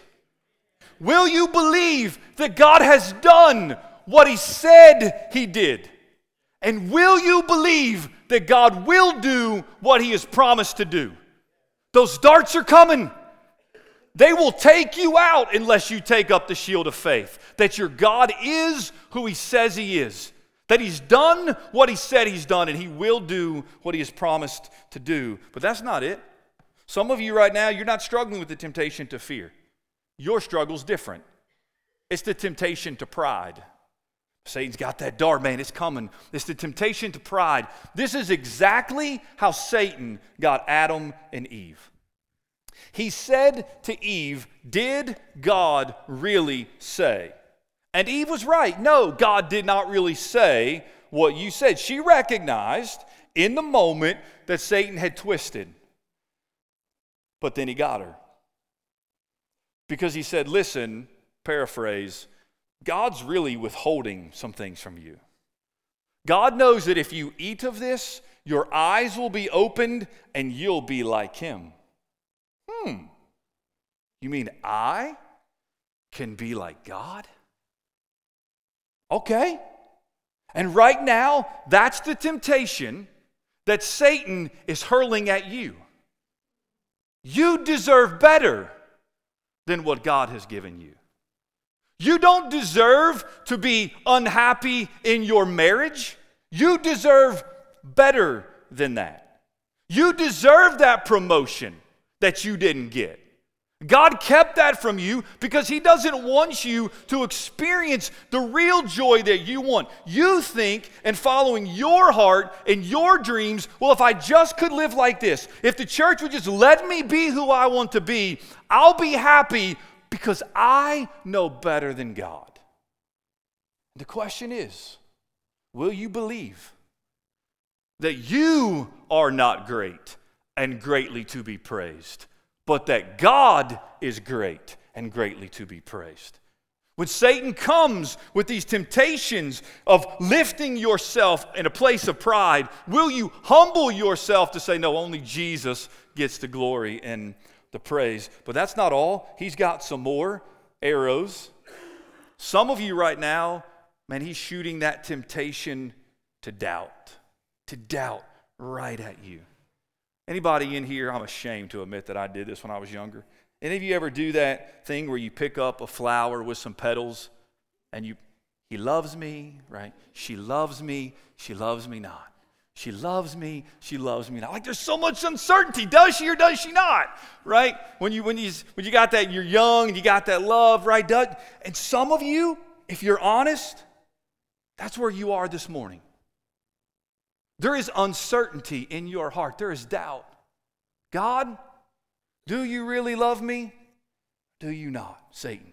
Will you believe that God has done what He said He did? And will you believe that God will do what He has promised to do? Those darts are coming. They will take you out unless you take up the shield of faith. That your God is who He says He is. That He's done what He said He's done, and He will do what He has promised to do. But that's not it. Some of you right now, you're not struggling with the temptation to fear. Your struggle's different. It's the temptation to pride. Satan's got that dart, man, it's coming. It's the temptation to pride. This is exactly how Satan got Adam and Eve. He said to Eve, did God really say? And Eve was right. No, God did not really say what you said. She recognized in the moment that Satan had twisted. But then he got her. Because he said, listen, paraphrase, God's really withholding some things from you. God knows that if you eat of this, your eyes will be opened and you'll be like him. Hmm. You mean I can be like God? Okay. And right now, that's the temptation that Satan is hurling at you. You deserve better than what God has given you. You don't deserve to be unhappy in your marriage. You deserve better than that. You deserve that promotion that you didn't get. God kept that from you because he doesn't want you to experience the real joy that you want. You think and following your heart and your dreams, well, if I just could live like this, if the church would just let me be who I want to be, I'll be happy because I know better than God. The question is, will you believe that you are not great and greatly to be praised, but that God is great and greatly to be praised? When Satan comes with these temptations of lifting yourself in a place of pride, will you humble yourself to say, no, only Jesus gets the glory and the praise? But that's not all. He's got some more arrows. Some of you right now, man, he's shooting that temptation to doubt, to doubt right at you. Anybody in here, I'm ashamed to admit that I did this when I was younger. Any of you ever do that thing where you pick up a flower with some petals and you, he loves me, right? She loves me, she loves me not. She loves me, she loves me not. Like there's so much uncertainty. Does she or does she not, right? When you when you, when you got that, you're young and you got that love, right? Doug? And some of you, if you're honest, that's where you are this morning. There is uncertainty in your heart. There is doubt. God, do you really love me? Do you not? Satan.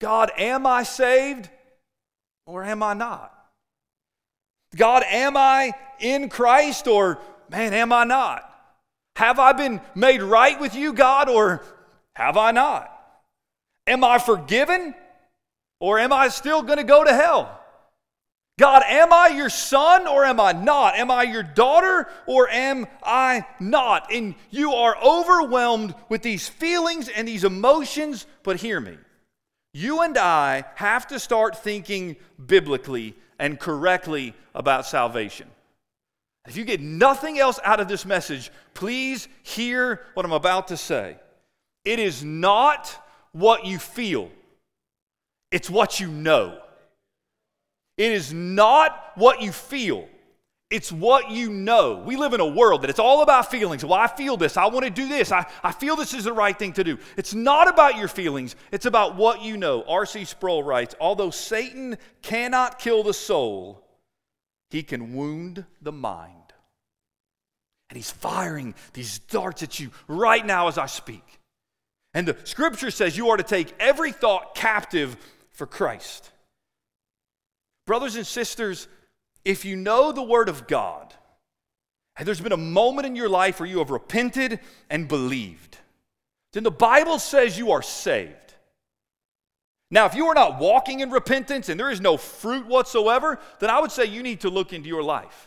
God, am I saved or am I not? God, am I in Christ or, man, am I not? Have I been made right with you, God, or have I not? Am I forgiven or am I still going to go to hell? God, am I your son or am I not? Am I your daughter or am I not? And you are overwhelmed with these feelings and these emotions, but hear me. You and I have to start thinking biblically and correctly about salvation. If you get nothing else out of this message, please hear what I'm about to say. It is not what you feel. It's what you know. It is not what you feel. It's what you know. We live in a world that it's all about feelings. Well, I feel this. I want to do this. I, I feel this is the right thing to do. It's not about your feelings. It's about what you know. R C Sproul writes, although Satan cannot kill the soul, he can wound the mind. And he's firing these darts at you right now as I speak. And the scripture says you are to take every thought captive for Christ. Brothers and sisters, if you know the Word of God, and there's been a moment in your life where you have repented and believed, then the Bible says you are saved. Now, if you are not walking in repentance and there is no fruit whatsoever, then I would say you need to look into your life.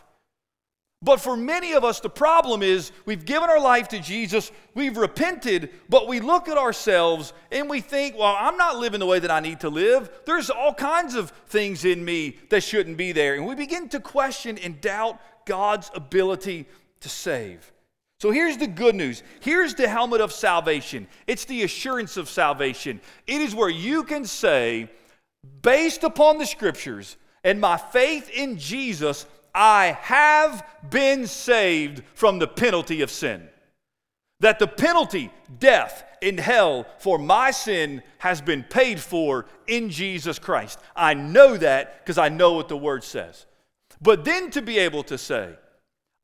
But for many of us, the problem is we've given our life to Jesus, we've repented, but we look at ourselves and we think, well, I'm not living the way that I need to live. There's all kinds of things in me that shouldn't be there. And we begin to question and doubt God's ability to save. So here's the good news. Here's the helmet of salvation. It's the assurance of salvation. It is where you can say, based upon the scriptures and my faith in Jesus, I have been saved from the penalty of sin. that the penalty, death in hell for my sin, has been paid for in Jesus Christ. I know that because I know what the Word says. But then to be able to say,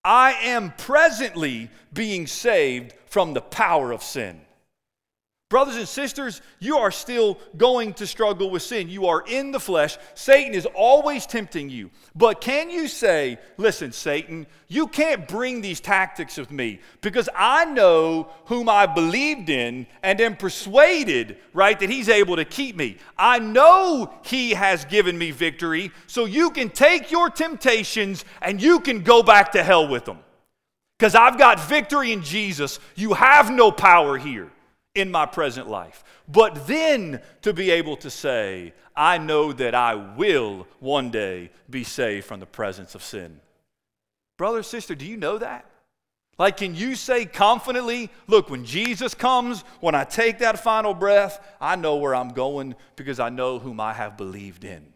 I am presently being saved from the power of sin. Brothers and sisters, you are still going to struggle with sin. You are in the flesh. Satan is always tempting you. But can you say, listen, Satan, you can't bring these tactics with me because I know whom I believed in and am persuaded, right, that he's able to keep me. I know he has given me victory, so you can take your temptations and you can go back to hell with them because I've got victory in Jesus. You have no power here in my present life. But then to be able to say, I know that I will one day be saved from the presence of sin. Brother, sister, do you know that? Like, can you say confidently, look, when Jesus comes, when I take that final breath, I know where I'm going because I know whom I have believed in.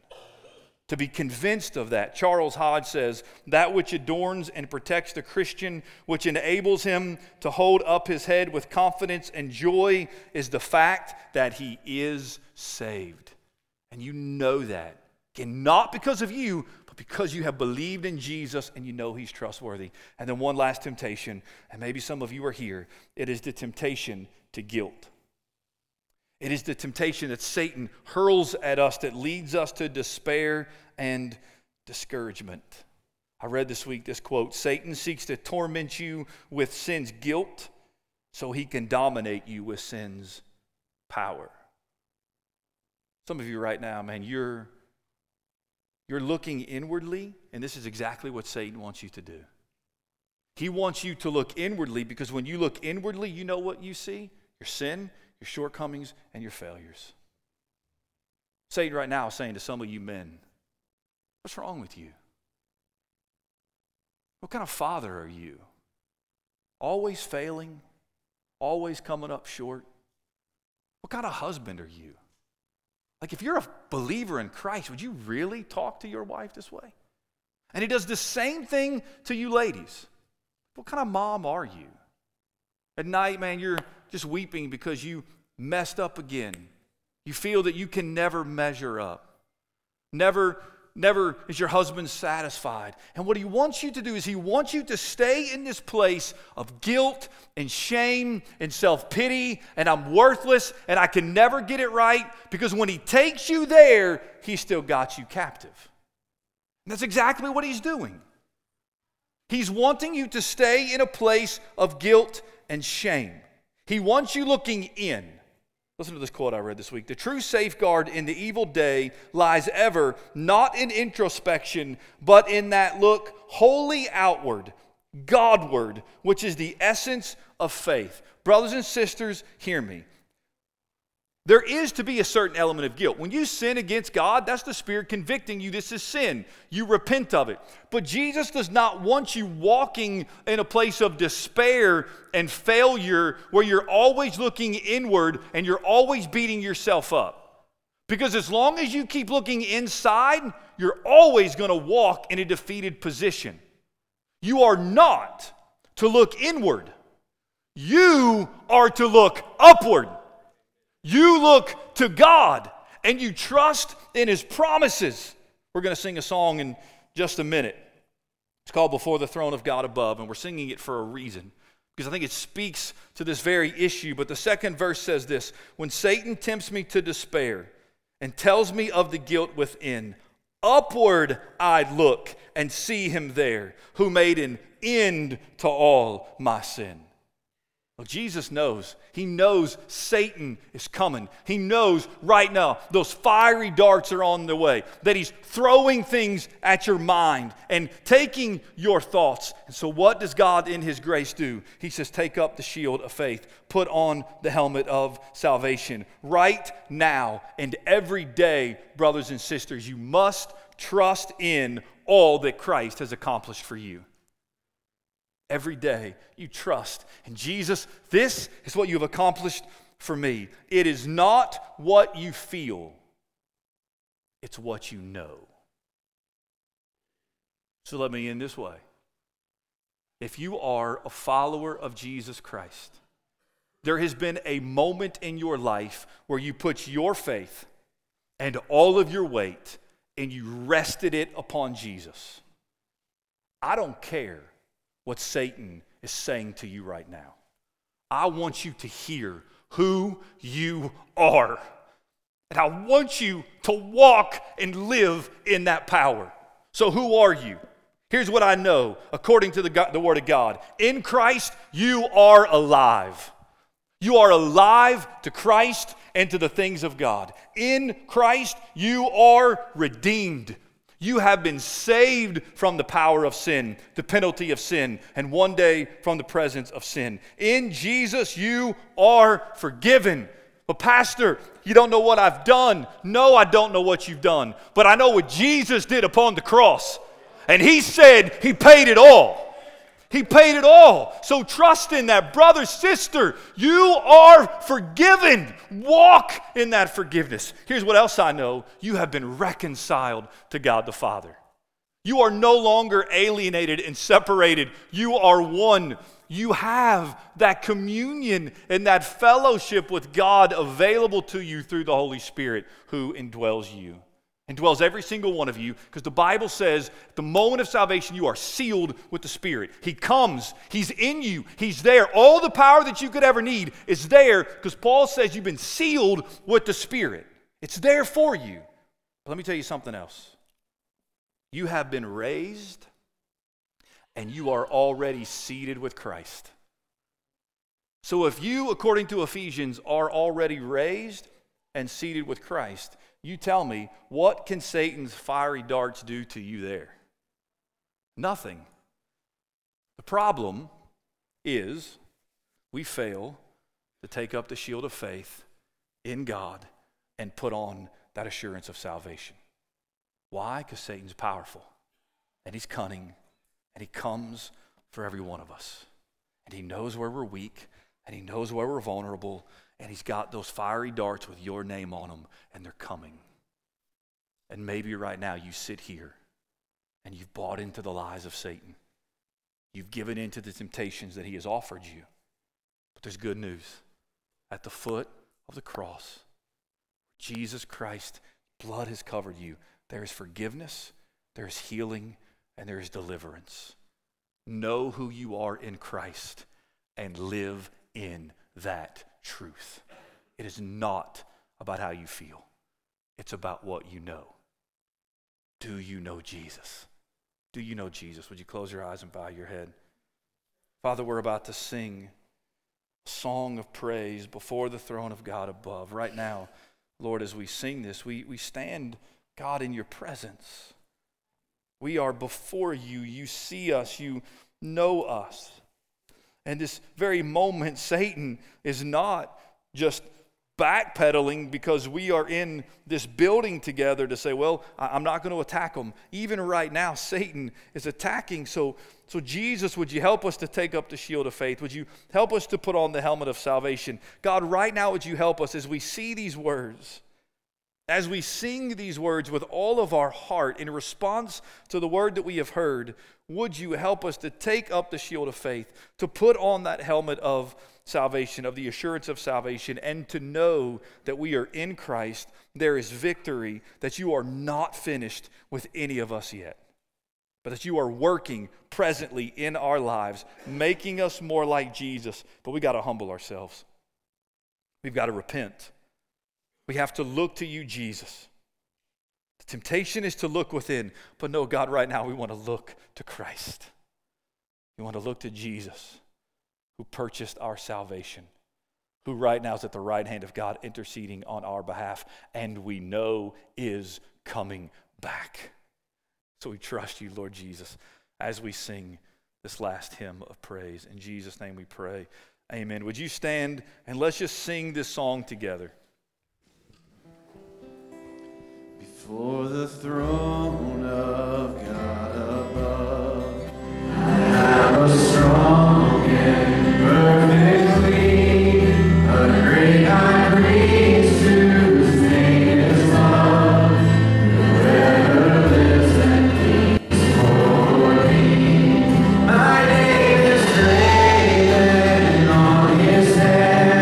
To be convinced of that, Charles Hodge says, that which adorns and protects the Christian, which enables him to hold up his head with confidence and joy, is the fact that he is saved. And you know that. And not because of you, but because you have believed in Jesus and you know he's trustworthy. And then one last temptation, and maybe some of you are here, it is the temptation to guilt. It is the temptation that Satan hurls at us that leads us to despair and discouragement. I read this week this quote, Satan seeks to torment you with sin's guilt so he can dominate you with sin's power. Some of you right now, man, you're, you're looking inwardly, and this is exactly what Satan wants you to do. He wants you to look inwardly because when you look inwardly, you know what you see? Your sin, your shortcomings, and your failures. Satan right now is saying to some of you men, what's wrong with you? What kind of father are you? Always failing, always coming up short. What kind of husband are you? Like, if you're a believer in Christ, would you really talk to your wife this way? And he does the same thing to you ladies. What kind of mom are you? At night, man, you're just weeping because you messed up again. You feel that you can never measure up. Never, never is your husband satisfied. And what he wants you to do is he wants you to stay in this place of guilt and shame and self-pity and I'm worthless and I can never get it right, because when he takes you there, he still got you captive. And that's exactly what he's doing. He's wanting you to stay in a place of guilt and shame. He wants you looking in. Listen to this quote I read this week. The true safeguard in the evil day lies ever not in introspection, but in that look wholly outward, Godward, which is the essence of faith. Brothers and sisters, hear me. There is to be a certain element of guilt. When you sin against God, that's the Spirit convicting you. This is sin. You repent of it. But Jesus does not want you walking in a place of despair and failure where you're always looking inward and you're always beating yourself up. Because as long as you keep looking inside, you're always going to walk in a defeated position. You are not to look inward. You are to look upward. You look to God and you trust in His promises. We're going to sing a song in just a minute. It's called Before the Throne of God Above, and we're singing it for a reason, because I think it speaks to this very issue. But the second verse says this, when Satan tempts me to despair and tells me of the guilt within, upward I look and see Him there who made an end to all my sin. Well, Jesus knows. He knows Satan is coming. He knows right now those fiery darts are on the way, that he's throwing things at your mind and taking your thoughts. And so what does God in His grace do? He says, take up the shield of faith. Put on the helmet of salvation. Right now and every day, brothers and sisters, you must trust in all that Christ has accomplished for you. Every day you trust. And Jesus, this is what you have accomplished for me. It is not what you feel. It's what you know. So let me end this way. If you are a follower of Jesus Christ, there has been a moment in your life where you put your faith and all of your weight and you rested it upon Jesus. I don't care what Satan is saying to you right now. I want you to hear who you are. And I want you to walk and live in that power. So who are you? Here's what I know, according to the, God, the Word of God. In Christ, you are alive. You are alive to Christ and to the things of God. In Christ, you are redeemed. You have been saved from the power of sin, the penalty of sin, and one day from the presence of sin. In Jesus, you are forgiven. But pastor, you don't know what I've done. No, I don't know what you've done. But I know what Jesus did upon the cross. And he said he paid it all. He paid it all. So trust in that. Brother, sister, you are forgiven. Walk in that forgiveness. Here's what else I know. You have been reconciled to God the Father. You are no longer alienated and separated. You are one. You have that communion and that fellowship with God available to you through the Holy Spirit who indwells you. Indwells every single one of you, because the Bible says at the moment of salvation you are sealed with the Spirit. He comes. He's in you. He's there. All the power that you could ever need is there, because Paul says you've been sealed with the Spirit. It's there for you. But let me tell you something else. You have been raised, and you are already seated with Christ. So if you, according to Ephesians, are already raised and seated with Christ, you tell me, what can Satan's fiery darts do to you there? Nothing. The problem is we fail to take up the shield of faith in God and put on that assurance of salvation. Why? Because Satan's powerful, and he's cunning, and he comes for every one of us. And he knows where we're weak, and he knows where we're vulnerable, and he's got those fiery darts with your name on them, and they're coming. And maybe right now you sit here, and you've bought into the lies of Satan. You've given in to the temptations that he has offered you. But there's good news. At the foot of the cross, Jesus Christ's blood has covered you. There is forgiveness, there is healing, and there is deliverance. Know who you are in Christ and live in that truth. It is not about how you feel. It's about what you know. Do you know Jesus? Do you know Jesus? Would you close your eyes and bow your head? Father, we're about to sing a song of praise before the throne of God above. Right now, Lord, as we sing this, we, we stand, God, in your presence. We are before you. You see us. You know us. And this very moment, Satan is not just backpedaling because we are in this building together to say, well, I'm not going to attack them. Even right now, Satan is attacking. So, so Jesus, would you help us to take up the shield of faith? Would you help us to put on the helmet of salvation? God, right now, would you help us as we see these words? As we sing these words with all of our heart in response to the word that we have heard, would you help us to take up the shield of faith, to put on that helmet of salvation, of the assurance of salvation, and to know that we are in Christ, there is victory, that you are not finished with any of us yet, but that you are working presently in our lives, making us more like Jesus. But we got to humble ourselves. We've got to repent. We have to look to you, Jesus. The temptation is to look within, but no, God, right now we want to look to Christ. We want to look to Jesus, who purchased our salvation, who right now is at the right hand of God interceding on our behalf, and we know is coming back. So we trust you, Lord Jesus, as we sing this last hymn of praise. In Jesus' name we pray, amen. Would you stand and let's just sing this song together. For the throne of God above, I was strong and perfectly, a great high priest whose name is love, whoever lives and lives for me. My name is great and all his head.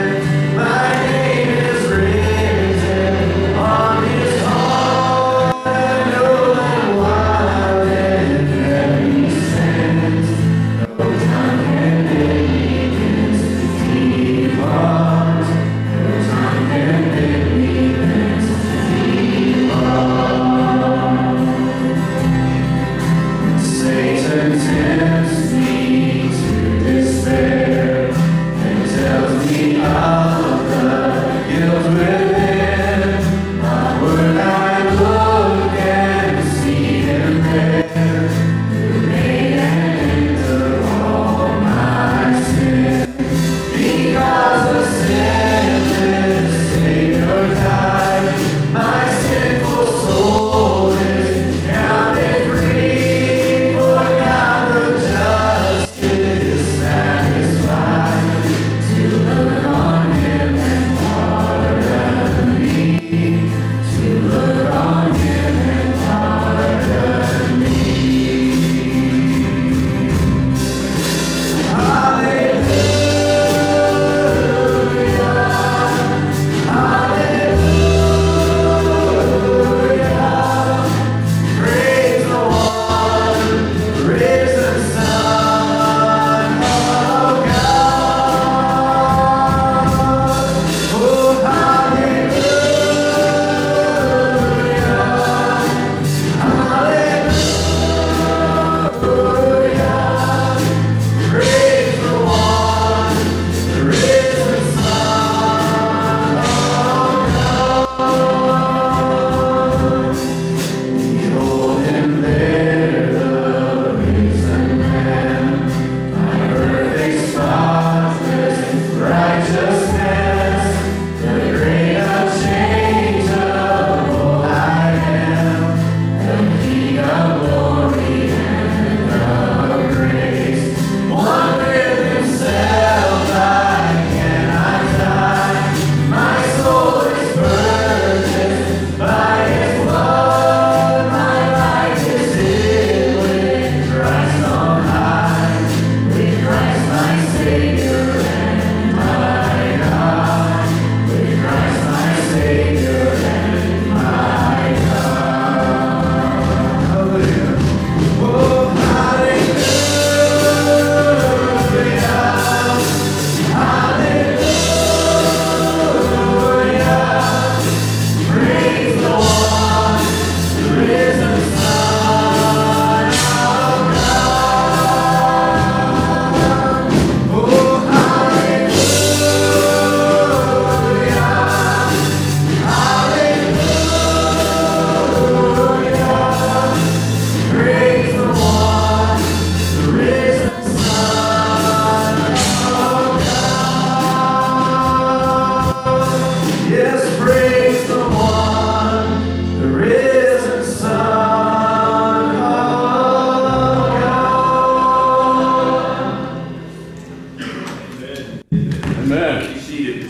Amen. Be seated.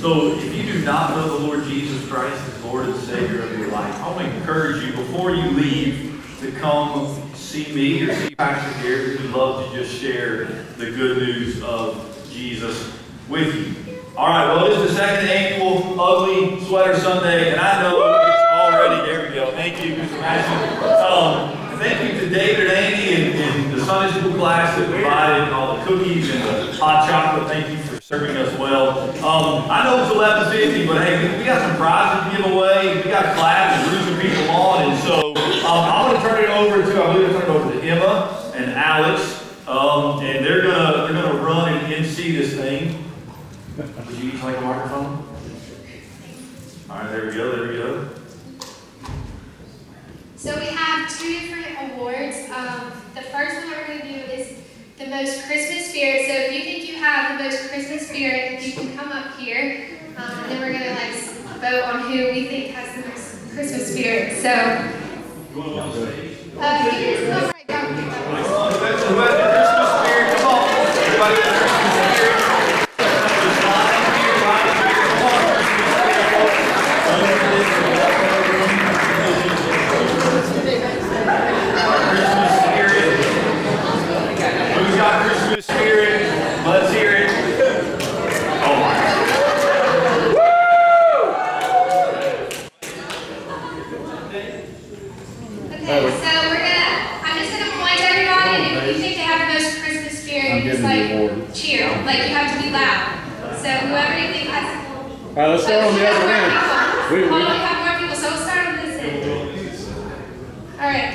So if you do not know the Lord Jesus Christ as Lord and Savior of your life, I want to encourage you before you leave to come see me or see Pastor Gary. We'd love to just share the good news of Jesus with you. All right, well, it is the second annual Ugly Sweater Sunday, and I know it's already, there we go, thank you, Mister Masden. Um, Thank you to David and Andy and, and the Sunday school class that provided all the cookies and the hot chocolate. Thank you for serving us well. Um, I know it's eleven fifty, but hey, we got some prizes to give away. We got claps and roofing people on, and so um, I'm going to turn it over to I'm going to turn it over to Emma and Alex, um, and they're gonna they're gonna run and M C this thing. Would you each like a microphone? All right, there we go. There we go. So we have two different awards. Um, the first one we're going to do is the most Christmas spirit. So if you think you have the most Christmas spirit, you can come up here. Um, and then we're going to like vote on who we think has the most Christmas spirit. So uh, you can just come right down here. Christmas spirit, come on. Everybody has Christmas spirit. Alright, let's go on the other end. We, we, we have more people, so we'll start on this end. Alright.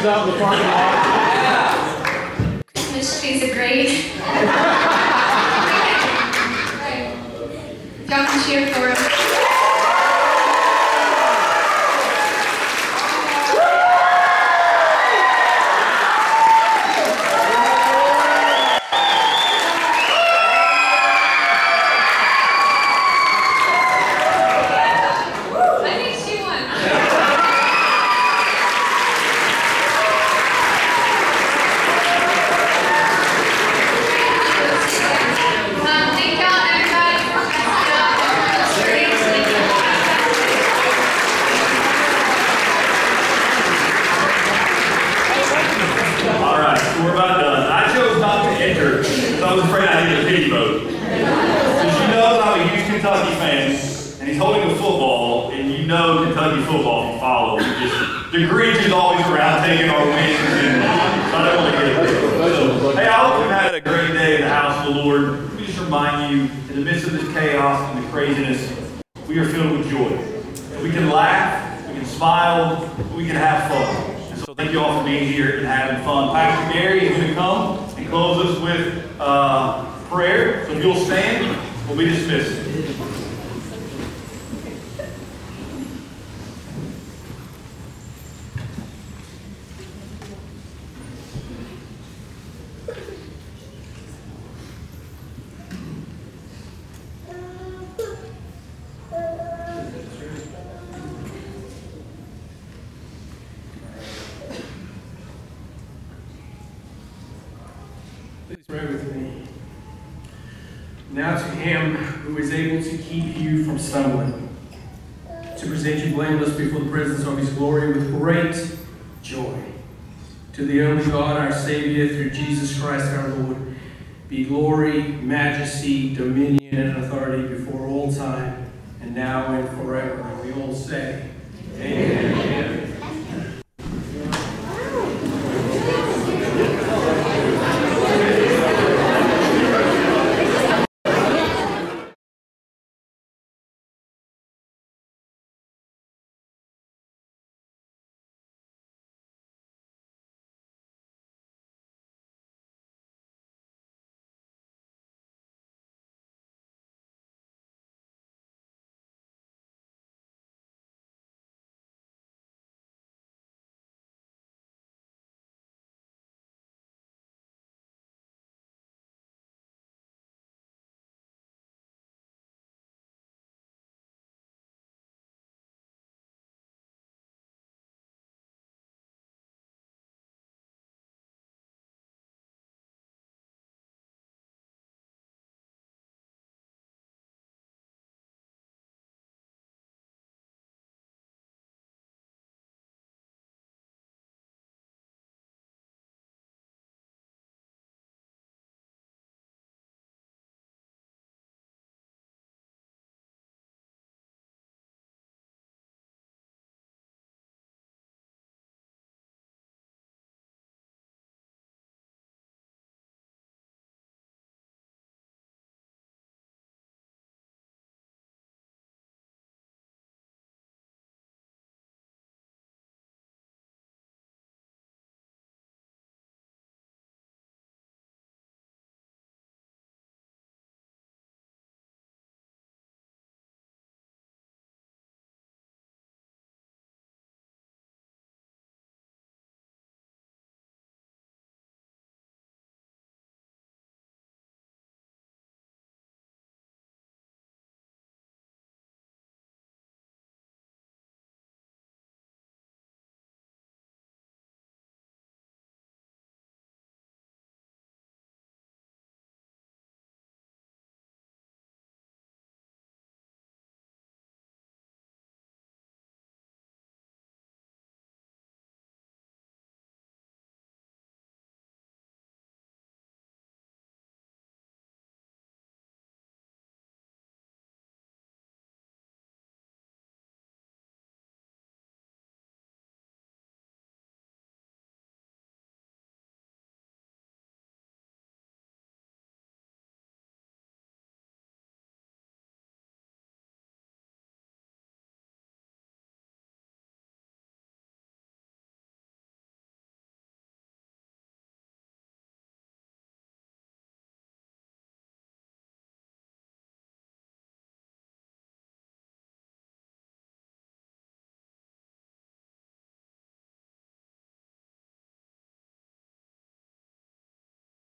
comes out in the parking lot. Christmas trees are great. Right. Y'all can cheer for him. Authority before all time and now and forever. And we all say, Amen. Amen.